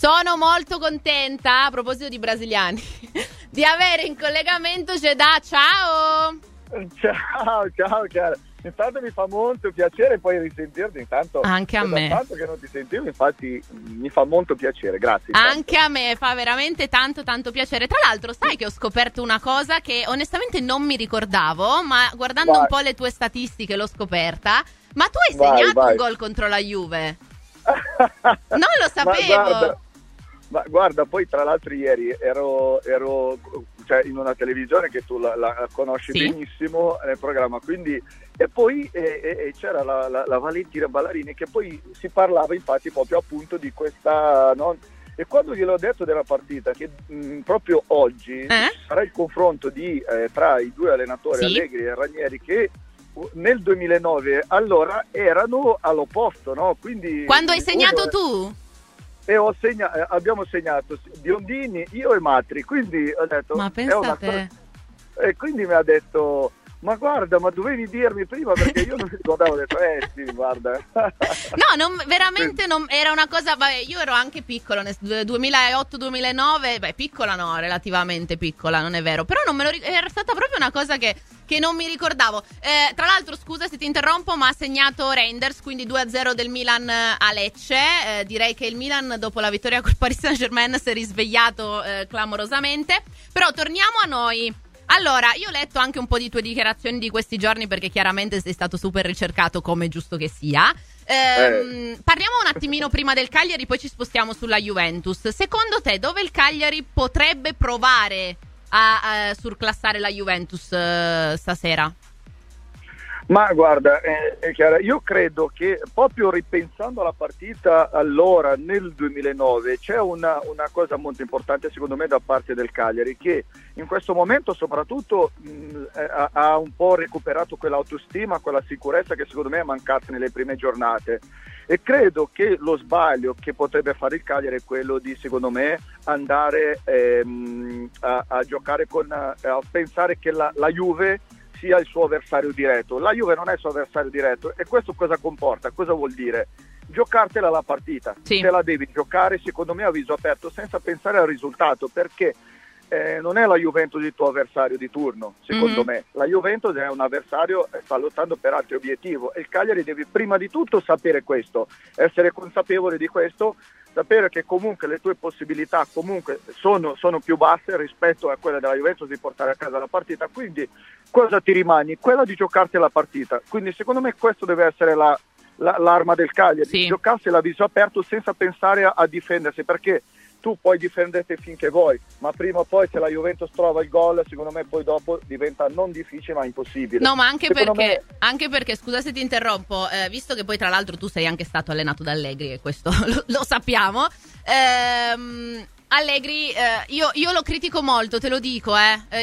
Sono molto contenta, a proposito di brasiliani, di avere in collegamento Jeda. Ciao! Ciao cara. Intanto mi fa molto piacere poi risentirti, intanto anche a me. Tanto che non ti sentivo, infatti mi fa molto piacere, grazie. Intanto. Anche a me fa veramente tanto piacere. Tra l'altro, sai che ho scoperto una cosa che onestamente non mi ricordavo, ma guardando un po' le tue statistiche l'ho scoperta. Ma tu hai segnato un gol contro la Juve? Non lo sapevo. Ma guarda, poi tra l'altro ieri ero cioè in una televisione che tu la conosci benissimo nel programma, quindi e poi c'era la Valentina Ballarini, che poi si parlava infatti proprio appunto di questa, no? E quando gliel'ho detto della partita che proprio oggi sarà il confronto tra i due allenatori Allegri e Ranieri, che nel 2009 allora erano all'opposto, no? Quindi quando hai segnato tu? E abbiamo segnato Biondini, io e Matri, quindi ho detto, ma pensate. E quindi mi ha detto, ma guarda, ma dovevi dirmi prima, perché io non mi ricordavo. Ho detto, sì, guarda. No, veramente non, era una cosa, vabbè, io ero anche piccola, nel 2008-2009, piccola no, relativamente piccola, non è vero, però non me lo era stata proprio una cosa che non mi ricordavo. Tra l'altro, scusa se ti interrompo, ma ha segnato Reinders, quindi 2-0 del Milan a Lecce. Direi che il Milan, dopo la vittoria col Paris Saint-Germain, si è risvegliato clamorosamente. Però torniamo a noi. Allora, io ho letto anche un po' di tue dichiarazioni di questi giorni, perché chiaramente sei stato super ricercato, come giusto che sia. Parliamo un attimino prima del Cagliari, poi ci spostiamo sulla Juventus. Secondo te, dove il Cagliari potrebbe provare a surclassare la Juventus stasera? Ma guarda, è chiaro, io credo che proprio ripensando alla partita allora nel 2009 c'è una cosa molto importante secondo me da parte del Cagliari, che in questo momento soprattutto ha un po' recuperato quell'autostima, quella sicurezza che secondo me è mancata nelle prime giornate, e credo che lo sbaglio che potrebbe fare il Cagliari è quello di, secondo me, andare a giocare a pensare che la Juve sia il suo avversario diretto. La Juve non è il suo avversario diretto, e questo cosa comporta? Cosa vuol dire? Giocartela la partita, te la devi giocare secondo me a viso aperto, senza pensare al risultato, perché non è la Juventus il tuo avversario di turno, secondo me. La Juventus è un avversario, sta lottando per altri obiettivi, e il Cagliari deve prima di tutto sapere questo, essere consapevole di questo, sapere che comunque le tue possibilità comunque sono più basse rispetto a quelle della Juventus di portare a casa la partita, quindi cosa ti rimani? Quella di giocarti la partita, quindi secondo me questo deve essere l'arma del Cagliari, giocarsi a viso aperto senza pensare a difendersi, perché tu puoi difenderti finché vuoi, ma prima o poi se la Juventus trova il gol, secondo me poi dopo diventa non difficile ma impossibile. No, ma anche perché scusa se ti interrompo, visto che poi tra l'altro tu sei anche stato allenato da Allegri, e questo lo sappiamo, Allegri, io lo critico molto, te lo dico,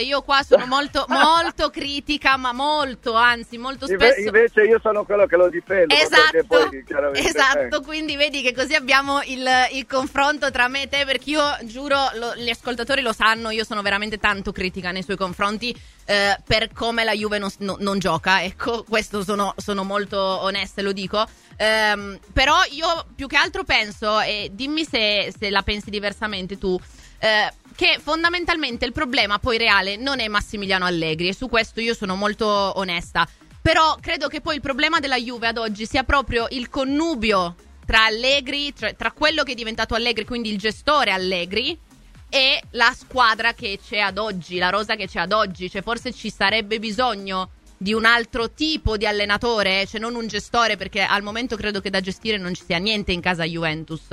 io qua sono molto critica, ma molto spesso. Invece io sono quello che lo difendo. Esatto, quindi vedi che così abbiamo il confronto tra me e te, perché io giuro, gli ascoltatori lo sanno, io sono veramente tanto critica nei suoi confronti, per come la Juve non gioca, ecco, questo sono molto onesta, lo dico. Però io più che altro penso, e dimmi se la pensi diversamente tu, che fondamentalmente il problema poi reale non è Massimiliano Allegri, e su questo io sono molto onesta, però credo che poi il problema della Juve ad oggi sia proprio il connubio tra Allegri, tra quello che è diventato Allegri, quindi il gestore Allegri, e la squadra che c'è ad oggi, la rosa che c'è ad oggi. Cioè forse ci sarebbe bisogno di un altro tipo di allenatore, cioè non un gestore, perché al momento credo che da gestire non ci sia niente in casa Juventus.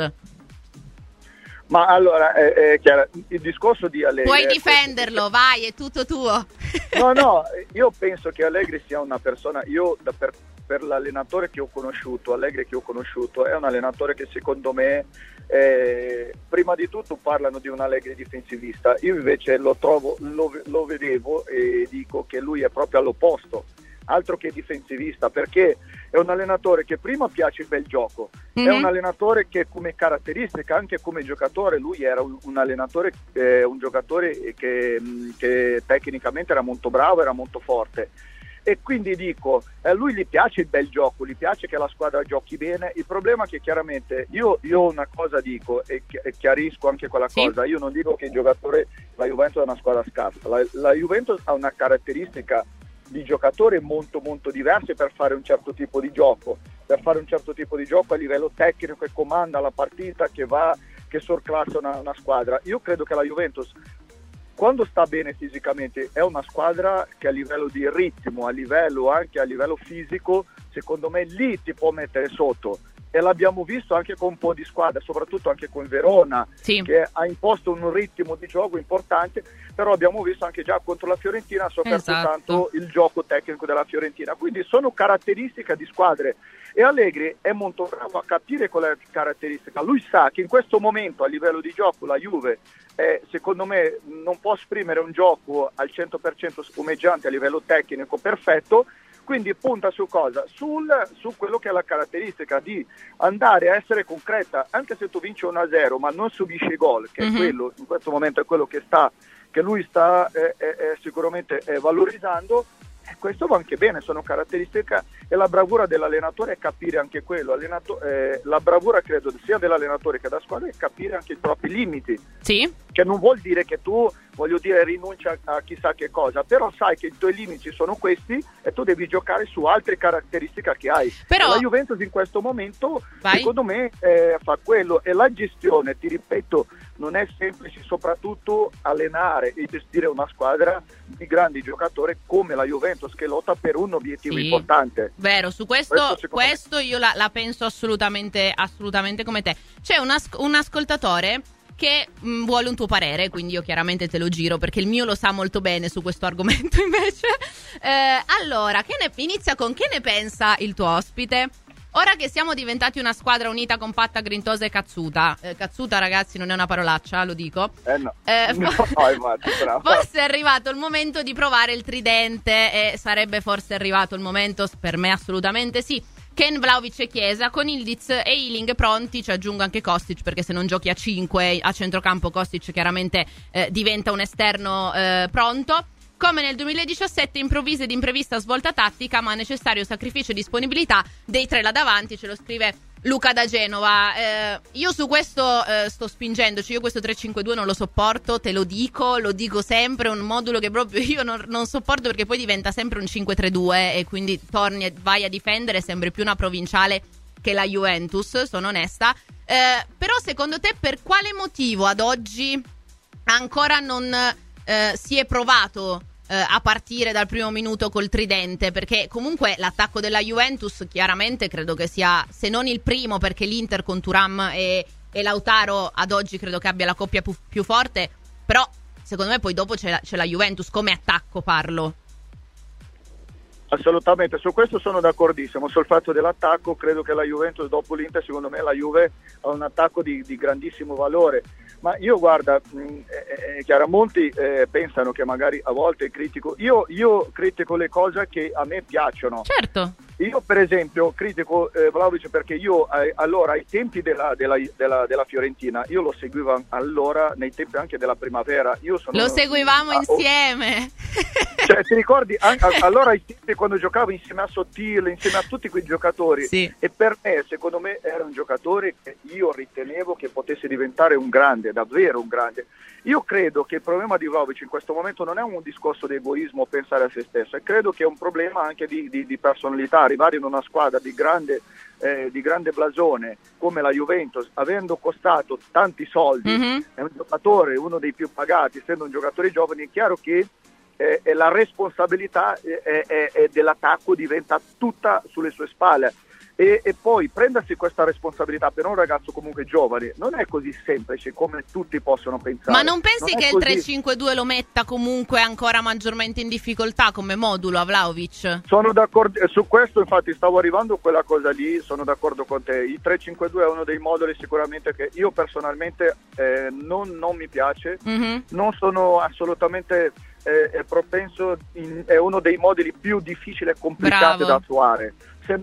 Ma allora, Chiara, il discorso di Allegri... Puoi difenderlo, vai, è tutto tuo. No, io penso che Allegri sia una persona... Per l'allenatore che ho conosciuto, Allegri che ho conosciuto, è un allenatore che secondo me, prima di tutto parlano di un Allegri difensivista, io invece lo vedevo e dico che lui è proprio all'opposto, altro che difensivista, perché è un allenatore che prima piace il bel gioco, è un allenatore che come caratteristica, anche come giocatore, lui era un allenatore, un giocatore che tecnicamente era molto bravo, era molto forte. e quindi dico, lui gli piace il bel gioco, gli piace che la squadra giochi bene, il problema è che chiaramente io una cosa dico e chiarisco anche quella cosa, io non dico che il giocatore, la Juventus è una squadra scarsa, la Juventus ha una caratteristica di giocatore molto diverse per fare un certo tipo di gioco, a livello tecnico, che comanda la partita, che sorclassa una squadra. Io credo che la Juventus, quando sta bene fisicamente, è una squadra che a livello di ritmo, anche a livello fisico, secondo me lì ti può mettere sotto, e l'abbiamo visto anche con un po' di squadra, soprattutto anche con Verona, che ha imposto un ritmo di gioco importante, però abbiamo visto anche già contro la Fiorentina ha sofferto tanto il gioco tecnico della Fiorentina, quindi sono caratteristiche di squadre, e Allegri è molto bravo a capire qual è la caratteristica, lui sa che in questo momento a livello di gioco la Juve secondo me non può esprimere un gioco al 100% spumeggiante a livello tecnico perfetto, quindi punta su cosa? Su quello che è la caratteristica di andare a essere concreta, anche se tu vinci 1-0 ma non subisci gol, che è quello, in questo momento è quello che lui sta sicuramente valorizzando, e questo va anche bene, sono caratteristiche, e la bravura dell'allenatore è capire anche quello, la bravura credo sia dell'allenatore che da squadra è capire anche i propri limiti, che non vuol dire che tu rinuncia a chissà che cosa, però sai che i tuoi limiti sono questi e tu devi giocare su altre caratteristiche che hai, però la Juventus in questo momento secondo me fa quello, e la gestione, ti ripeto, non è semplice, soprattutto allenare e gestire una squadra di grandi giocatori come la Juventus, che lotta per un obiettivo importante. Vero, su questo io la penso assolutamente come te. C'è un ascoltatore che vuole un tuo parere, quindi io chiaramente te lo giro perché il mio lo sa molto bene su questo argomento invece. Allora, inizia con: che ne pensa il tuo ospite? Ora che siamo diventati una squadra unita, compatta, grintosa e cazzuta, cazzuta ragazzi non è una parolaccia, lo dico, forse è arrivato il momento di provare il tridente, e sarebbe forse arrivato il momento, per me assolutamente sì, Ken, Vlahović e Chiesa, con Yıldız e Iling pronti, ci aggiungo anche Kostic, perché se non giochi a 5 a centrocampo Kostic chiaramente diventa un esterno pronto. Come nel 2017, improvvisa ed imprevista svolta tattica, ma necessario sacrificio e disponibilità dei tre là davanti, ce lo scrive Luca da Genova. Io su questo sto spingendoci, io questo 3-5-2 non lo sopporto, te lo dico sempre, un modulo che proprio io non sopporto, perché poi diventa sempre un 5-3-2 e quindi torni e vai a difendere, sembri più una provinciale che la Juventus, sono onesta. Però secondo te per quale motivo ad oggi ancora non si è provato a partire dal primo minuto col tridente? Perché comunque l'attacco della Juventus chiaramente credo che sia, se non il primo, perché l'Inter con Thuram e Lautaro ad oggi credo che abbia la coppia più forte, però secondo me poi dopo c'è la Juventus come attacco, parlo. Assolutamente, su questo sono d'accordissimo, sul fatto dell'attacco credo che la Juventus dopo l'Inter, secondo me la Juve ha un attacco di grandissimo valore, ma io guarda, Chiara, molti pensano che magari a volte critico, io critico le cose che a me piacciono, certo, io per esempio critico Vlahović perché io allora ai tempi della Fiorentina io lo seguivo, allora nei tempi anche della primavera lo seguivamo insieme, cioè ti ricordi allora ai tempi quando giocavo insieme a Sottile, insieme a tutti quei giocatori, e per me, secondo me, era un giocatore che io ritenevo che potesse diventare un grande, davvero un grande. Io credo che il problema di Vlahović in questo momento non è un discorso di egoismo, pensare a se stesso, e credo che è un problema anche di personalità. Arrivare in una squadra di grande blasone come la Juventus, avendo costato tanti soldi, è un giocatore, uno dei più pagati, essendo un giocatore giovane, è chiaro che la responsabilità dell'attacco diventa tutta sulle sue spalle, e poi prendersi questa responsabilità per un ragazzo comunque giovane non è così semplice come tutti possono pensare. Ma non pensi che il 3-5-2 lo metta comunque ancora maggiormente in difficoltà come modulo a Vlahović? Sono d'accordo su questo, infatti stavo arrivando a quella cosa lì, sono d'accordo con te, il 3-5-2 è uno dei moduli sicuramente che io personalmente non mi piace, non sono assolutamente propenso, è uno dei moduli più difficili e complicati da attuare. Se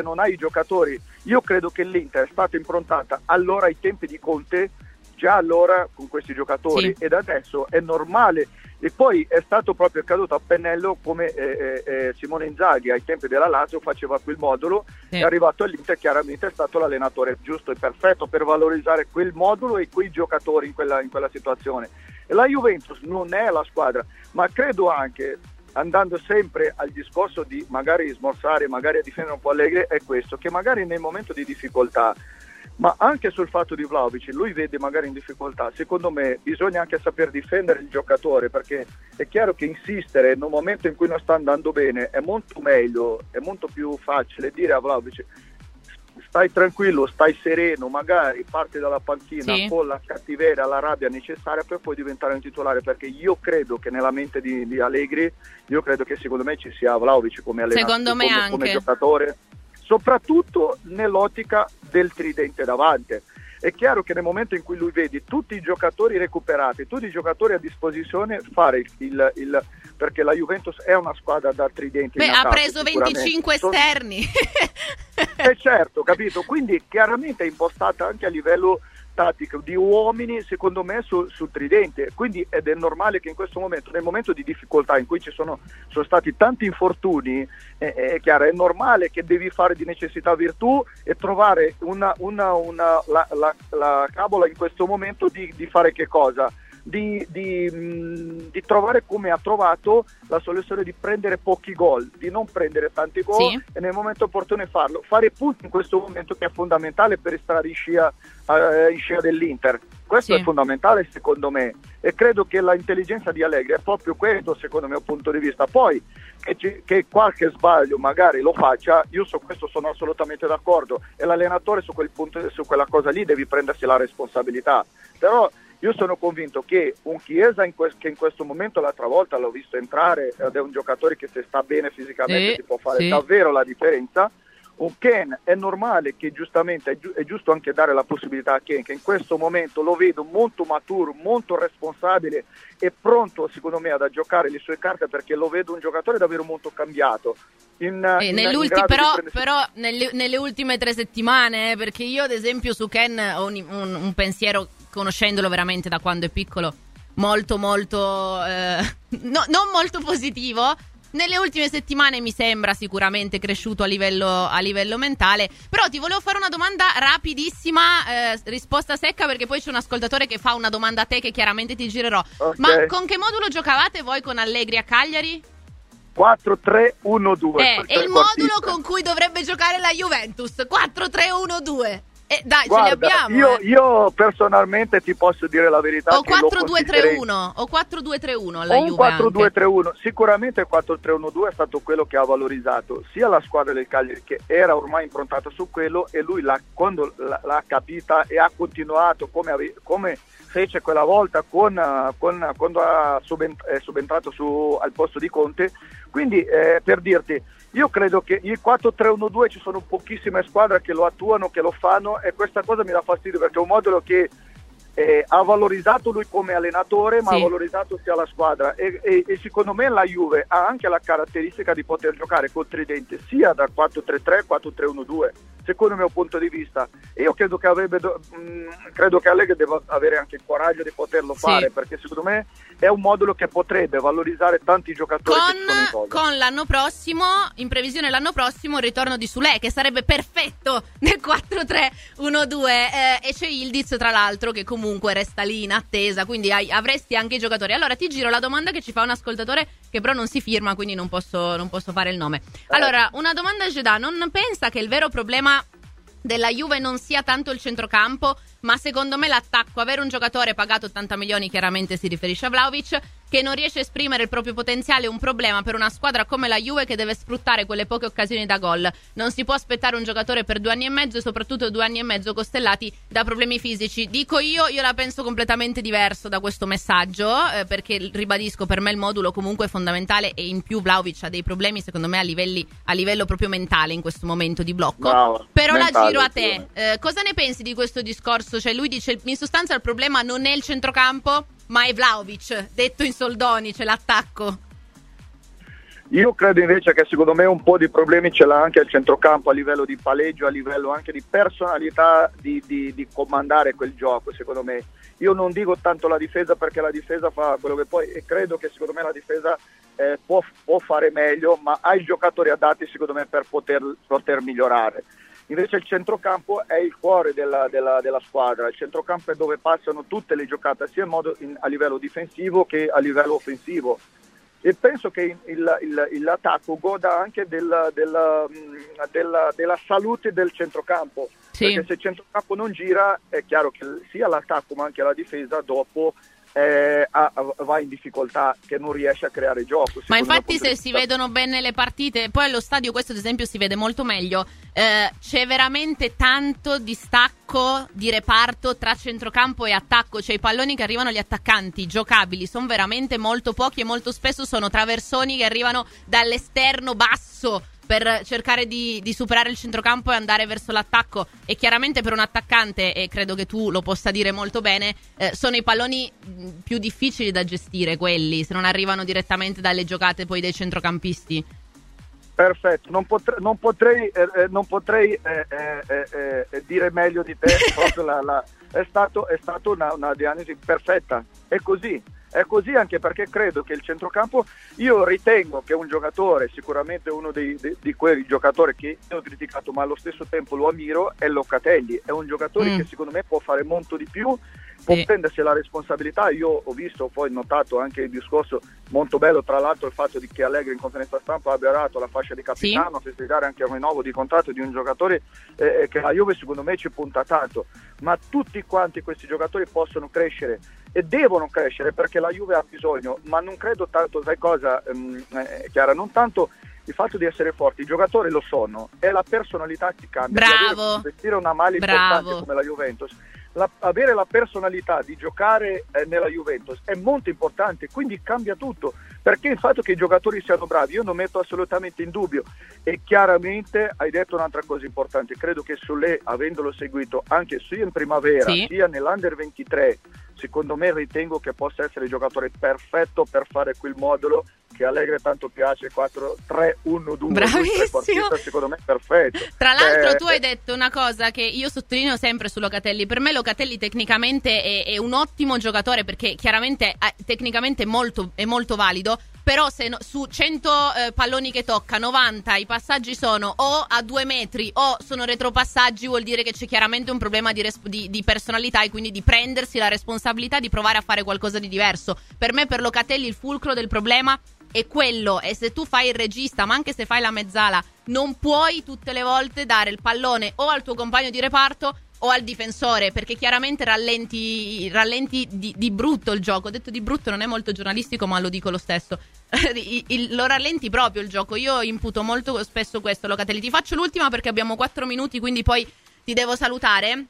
non hai i giocatori, io credo che l'Inter è stata improntata allora ai tempi di Conte, già allora con questi giocatori, ed adesso è normale E poi è stato proprio accaduto a pennello come Simone Inzaghi ai tempi della Lazio faceva quel modulo, è arrivato all'Inter, chiaramente è stato l'allenatore giusto e perfetto per valorizzare quel modulo e quei giocatori in quella situazione. E la Juventus non è la squadra, ma credo anche, andando sempre al discorso di magari smorzare, magari a difendere un po' Allegri, è questo, che magari nel momento di difficoltà, ma anche sul fatto di Vlahović, lui vede magari in difficoltà, secondo me bisogna anche saper difendere il giocatore, perché è chiaro che insistere in un momento in cui non sta andando bene è molto meglio, è molto più facile dire a Vlahović stai tranquillo, stai sereno, magari parti dalla panchina con la cattiveria, la rabbia necessaria per poi diventare un titolare, perché io credo che nella mente di Allegri, io credo che secondo me ci sia Vlahović come allenatore, come giocatore, soprattutto nell'ottica del tridente davanti. È chiaro che nel momento in cui lui vede tutti i giocatori recuperati, tutti i giocatori a disposizione, fare il perché la Juventus è una squadra da tridente. Beh, in attacco, ha preso 25 esterni. E certo, capito? Quindi chiaramente è impostata anche a livello tattico di uomini, secondo me, sul tridente. Quindi ed è normale che in questo momento, nel momento di difficoltà in cui ci sono stati tanti infortuni, è chiaro, è normale che devi fare di necessità virtù e trovare la cavola in questo momento di fare che cosa? Di trovare, come ha trovato la soluzione, di prendere pochi gol, di non prendere tanti gol e nel momento opportuno farlo, fare punti in questo momento che è fondamentale per restare in scia dell'Inter. Questo è fondamentale secondo me, e credo che la intelligenza di Allegri è proprio questo, secondo il mio punto di vista. Poi che qualche sbaglio magari lo faccia, io su questo sono assolutamente d'accordo, e l'allenatore su quel punto, su quella cosa lì, devi prendersi la responsabilità. Però io sono convinto che un Chiesa che in questo momento, l'altra volta l'ho visto entrare, ed è un giocatore che se sta bene fisicamente si può fare davvero la differenza. Un Ken, è normale che giustamente è giusto anche dare la possibilità a Ken, che in questo momento lo vedo molto maturo, molto responsabile e pronto secondo me ad giocare le sue carte, perché lo vedo un giocatore davvero molto cambiato. Nelle ultime 3 settimane, perché io ad esempio su Ken ho un pensiero, conoscendolo veramente da quando è piccolo, non molto positivo. Nelle ultime settimane mi sembra sicuramente cresciuto a livello mentale. Però ti volevo fare una domanda rapidissima, risposta secca, perché poi c'è un ascoltatore che fa una domanda a te che chiaramente ti girerò. Okay. Ma con che modulo giocavate voi con Allegri a Cagliari? 4-3-1-2. È il modulo con cui dovrebbe giocare la Juventus, 4-3-1-2. Dai, guarda, ce li abbiamo. Io personalmente ti posso dire la verità. O 4-2-3-1 o 4-2-3-1 alla Juve. O 4-2-3-1. Sicuramente 4-3-1-2 è stato quello che ha valorizzato sia la squadra del Cagliari, che era ormai improntata su quello, e lui quando l'ha capita e ha continuato come fece quella volta quando è subentrato al posto di Conte. Quindi per dirti, io credo che il 4-3-1-2 ci sono pochissime squadre che lo attuano, che lo fanno, e questa cosa mi dà fastidio, perché è un modulo che ha valorizzato lui come allenatore, ma ha valorizzato sia la squadra, e secondo me la Juve ha anche la caratteristica di poter giocare col tridente sia da 4-3-3, 4-3-1-2, secondo il mio punto di vista. Io credo che credo che Allegri debba avere anche il coraggio di poterlo fare, perché secondo me è un modulo che potrebbe valorizzare tanti giocatori con l'anno prossimo, in previsione l'anno prossimo il ritorno di Soulé, che sarebbe perfetto nel 4-3-1-2, e c'è Yıldız, tra l'altro, che comunque resta lì in attesa, quindi avresti anche i giocatori. Allora ti giro la domanda che ci fa un ascoltatore, che però non si firma, quindi non posso fare il nome. Allora, una domanda a Jeda: non pensa che il vero problema della Juve non sia tanto il centrocampo, ma secondo me l'attacco? Avere un giocatore pagato 80 milioni, chiaramente si riferisce a Vlahović, che non riesce a esprimere il proprio potenziale, è un problema per una squadra come la Juve, che deve sfruttare quelle poche occasioni da gol. Non si può aspettare un giocatore per 2 anni e mezzo, e soprattutto 2 anni e mezzo costellati da problemi fisici. Dico io la penso completamente diverso da questo messaggio, perché ribadisco, per me il modulo comunque è fondamentale, e in più Vlahović ha dei problemi secondo me a livello proprio mentale in questo momento di blocco. Bravo, però mentale, la giro a te. Cosa ne pensi di questo discorso? Cioè, lui dice, in sostanza il problema non è il centrocampo, ma è Vlahović, detto in soldoni, c'è l'attacco. Io credo invece che secondo me un po' di problemi ce l'ha anche al centrocampo, a livello di palleggio, a livello anche di personalità di comandare quel gioco. Secondo me, io non dico tanto la difesa, perché la difesa fa quello che può, e credo che secondo me la difesa può fare meglio, ma ha i giocatori adatti secondo me per poter migliorare. Invece il centrocampo è il cuore della squadra, il centrocampo è dove passano tutte le giocate, sia a livello difensivo che a livello offensivo. E penso che l'attacco goda anche della salute del centrocampo, sì. Perché se il centrocampo non gira è chiaro che sia l'attacco ma anche la difesa dopo va in difficoltà, che non riesce a creare gioco. Ma infatti se si vedono bene le partite, poi allo stadio questo ad esempio si vede molto meglio, c'è veramente tanto distacco di reparto tra centrocampo e attacco, cioè i palloni che arrivano agli attaccanti giocabili sono veramente molto pochi e molto spesso sono traversoni che arrivano dall'esterno basso per cercare di superare il centrocampo e andare verso l'attacco. E chiaramente per un attaccante, e credo che tu lo possa dire molto bene, sono i palloni più difficili da gestire quelli, se non arrivano direttamente dalle giocate poi dei centrocampisti. Perfetto, non potrei dire meglio di te. Proprio è stato una diagnosi perfetta, è così, anche perché credo che il centrocampo, io ritengo che un giocatore, sicuramente uno di quei giocatori che ho criticato ma allo stesso tempo lo ammiro, è Locatelli. È un giocatore che secondo me può fare molto di più, può prendersi la responsabilità. Io ho visto, poi notato anche il discorso molto bello tra l'altro, il fatto di che Allegri in conferenza stampa abbia dato la fascia di capitano, sì, a festeggiare anche un rinnovo di contratto di un giocatore che la Juve secondo me ci punta tanto. Ma tutti quanti questi giocatori possono crescere e devono crescere, perché la Juve ha bisogno, ma non credo tanto, sai cosa Chiara, non tanto il fatto di essere forti, i giocatori lo sono, è la personalità che cambia. Bravo. Vestire una maglia importante come la Juventus, avere la personalità di giocare nella Juventus è molto importante, quindi cambia tutto, perché il fatto che i giocatori siano bravi io non metto assolutamente in dubbio. E chiaramente hai detto un'altra cosa importante, credo che Soulé, avendolo seguito anche sia in primavera, sì, sia nell'Under 23, secondo me ritengo che possa essere il giocatore perfetto per fare quel modulo che Allegri tanto piace, 4-3-1-2. Bravissimo. Secondo me è perfetto. Tra l'altro tu hai detto una cosa che io sottolineo sempre su Locatelli. Per me Locatelli tecnicamente è un ottimo giocatore, perché chiaramente tecnicamente è molto valido, però se su 100 palloni che tocca, 90 i passaggi sono o a 2 metri o sono retropassaggi, vuol dire che c'è chiaramente un problema di personalità e quindi di prendersi la responsabilità di provare a fare qualcosa di diverso. Per me, per Locatelli, il fulcro del problema è quello, e se tu fai il regista ma anche se fai la mezzala non puoi tutte le volte dare il pallone o al tuo compagno di reparto o al difensore, perché chiaramente rallenti di brutto il gioco. Ho detto di brutto, non è molto giornalistico ma lo dico lo stesso. Lo rallenti proprio il gioco. Io imputo molto spesso questo Locatelli. Ti faccio l'ultima perché abbiamo 4 minuti, quindi poi ti devo salutare.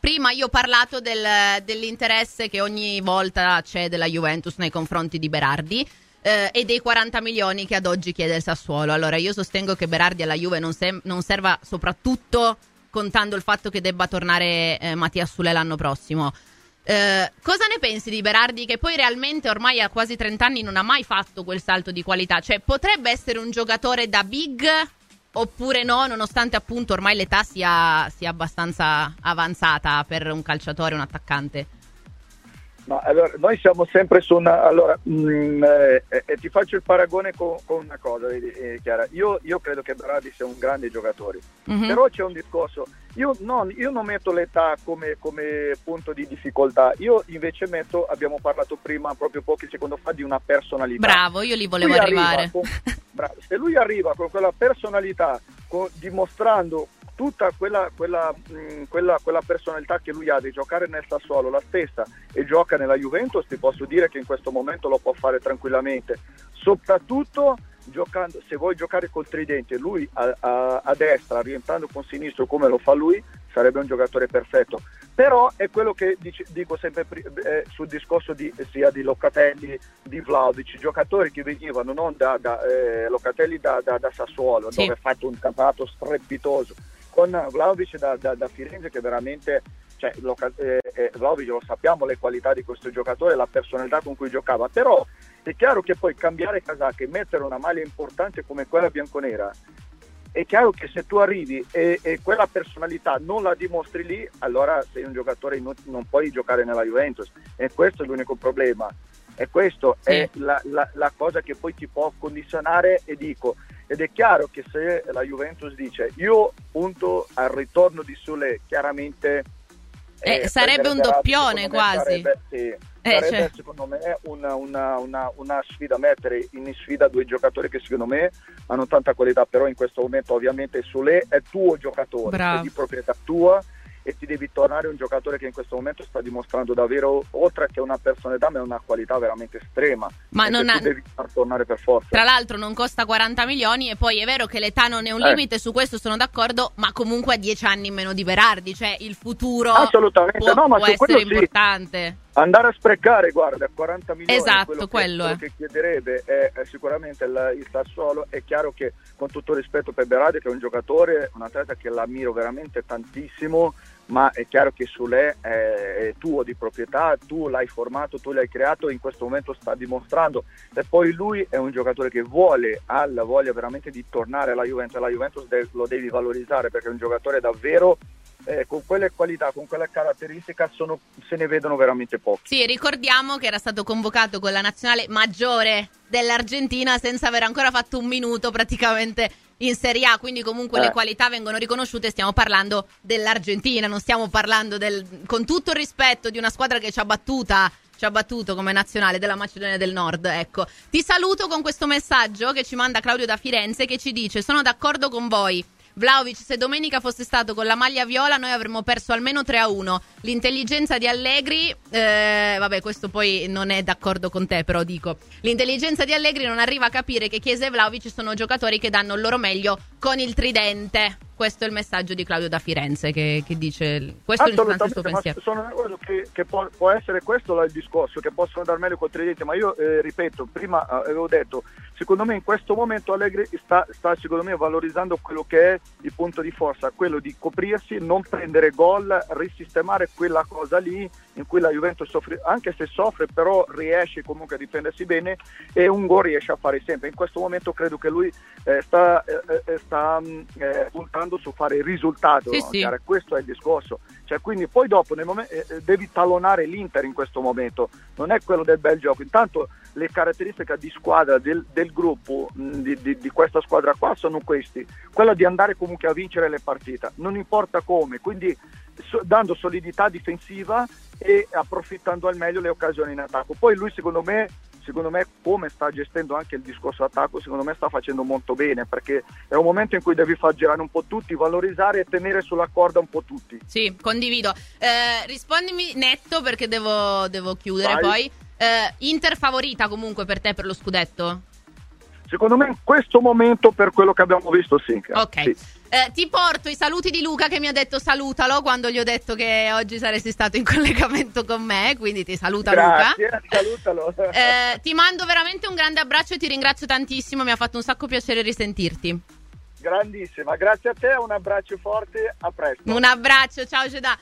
Prima io ho parlato dell'interesse che ogni volta c'è della Juventus nei confronti di Berardi e dei 40 milioni che ad oggi chiede il Sassuolo. Allora io sostengo che Berardi alla Juve non serva, soprattutto contando il fatto che debba tornare Mattia Soulé l'anno prossimo. Cosa ne pensi di Berardi, che poi realmente ormai a quasi 30 anni non ha mai fatto quel salto di qualità? Cioè potrebbe essere un giocatore da big oppure no, nonostante appunto ormai l'età sia abbastanza avanzata per un calciatore, un attaccante? No, allora, noi siamo sempre su una... Allora, ti faccio il paragone con una cosa, Chiara. Io credo che Berardi sia un grande giocatore, però c'è un discorso. Io non metto l'età come punto di difficoltà. Io invece metto, abbiamo parlato prima, proprio pochi secondi fa, di una personalità. Bravo, io lì volevo arrivare. Se lui arriva con quella personalità, dimostrando tutta quella personalità che lui ha di giocare nel Sassuolo, la stessa, e gioca nella Juventus, ti posso dire che in questo momento lo può fare tranquillamente, soprattutto giocando, se vuoi giocare col tridente, lui a destra, rientrando con sinistro come lo fa lui, sarebbe un giocatore perfetto. Però è quello che dico sempre sul discorso sia di Locatelli, di Vlahović, giocatori che venivano non Locatelli da Sassuolo, sì, dove ha fatto un campionato strepitoso, con Vlahović da Firenze, che veramente, cioè, Vlahović, lo sappiamo le qualità di questo giocatore, la personalità con cui giocava, però È chiaro che poi cambiare casacca e mettere una maglia importante come quella bianconera, è chiaro che se tu arrivi e quella personalità non la dimostri lì, allora sei un giocatore inutile, non puoi giocare nella Juventus, e questo è l'unico problema, e questo è la cosa che poi ti può condizionare. Ed è chiaro che se la Juventus dice io punto al ritorno di Soulé, chiaramente sarebbe un doppione quasi, sarebbe secondo me una sfida, mettere in sfida due giocatori che secondo me hanno tanta qualità, però in questo momento ovviamente Soulé è tuo giocatore, è di proprietà tua e ti devi tornare un giocatore che in questo momento sta dimostrando davvero, oltre che una personalità, ma una qualità veramente estrema, ma non tu devi far tornare per forza. Tra l'altro non costa 40 milioni e poi è vero che l'età non è un limite, su questo sono d'accordo, ma comunque ha 10 anni meno di Berardi, cioè il futuro può essere importante. Andare a sprecare, guarda, 40 milioni, quello che chiederebbe è sicuramente il Sassuolo. È chiaro che, con tutto rispetto per Berardi, che è un giocatore, un atleta che l'ammiro veramente tantissimo, ma è chiaro che Soulé è tuo di proprietà, tu l'hai formato, tu l'hai creato, in questo momento sta dimostrando, e poi lui è un giocatore che ha la voglia veramente di tornare alla Juventus, lo devi valorizzare, perché è un giocatore davvero con quelle qualità, con quella caratteristica se ne vedono veramente pochi. Sì, ricordiamo che era stato convocato con la nazionale maggiore dell'Argentina senza aver ancora fatto un minuto praticamente in Serie A, quindi comunque le qualità vengono riconosciute. Stiamo parlando dell'Argentina, non stiamo parlando con tutto il rispetto di una squadra che ci ha battuto come nazionale, della Macedonia del Nord. Ecco, ti saluto con questo messaggio che ci manda Claudio da Firenze, che ci dice: sono d'accordo con voi, Vlahović, se domenica fosse stato con la maglia viola noi avremmo perso almeno 3-1. L'intelligenza di Allegri, questo poi non è d'accordo con te, però dico, l'intelligenza di Allegri non arriva a capire che Chiesa e Vlahović sono giocatori che danno il loro meglio con il tridente. Questo è il messaggio di Claudio da Firenze, che dice questo è il suo pensiero. Sono d'accordo che può essere questo il discorso, che possono dar meglio col tridente, ma io ripeto, prima avevo detto, secondo me in questo momento Allegri sta secondo me valorizzando quello che è il punto di forza, quello di coprirsi, non prendere gol, risistemare quella cosa lì in cui la Juventus soffre, anche se soffre però riesce comunque a difendersi bene, e un gol riesce a fare sempre. In questo momento credo che lui sta puntando su fare il risultato, questo è il discorso, cioè, quindi poi dopo nel momento, devi talonare l'Inter in questo momento, non è quello del bel gioco. Intanto le caratteristiche di squadra del gruppo di questa squadra qua sono questi, quella di andare comunque a vincere le partite, non importa come, quindi dando solidità difensiva e approfittando al meglio le occasioni in attacco. Poi lui secondo me come sta gestendo anche il discorso attacco, secondo me sta facendo molto bene, perché è un momento in cui devi far girare un po' tutti, valorizzare e tenere sulla corda un po' tutti. Sì, condivido. Rispondimi netto perché devo chiudere. Vai. Poi Inter favorita comunque per te per lo scudetto? Secondo me in questo momento, per quello che abbiamo visto, sì. Ok, sì. Ti porto i saluti di Luca, che mi ha detto salutalo quando gli ho detto che oggi saresti stato in collegamento con me, quindi ti saluta. Grazie, Luca. Salutalo. Ti mando veramente un grande abbraccio e ti ringrazio tantissimo, mi ha fatto un sacco piacere risentirti. Grandissima, grazie a te, un abbraccio forte, a presto. Un abbraccio, ciao Jeda.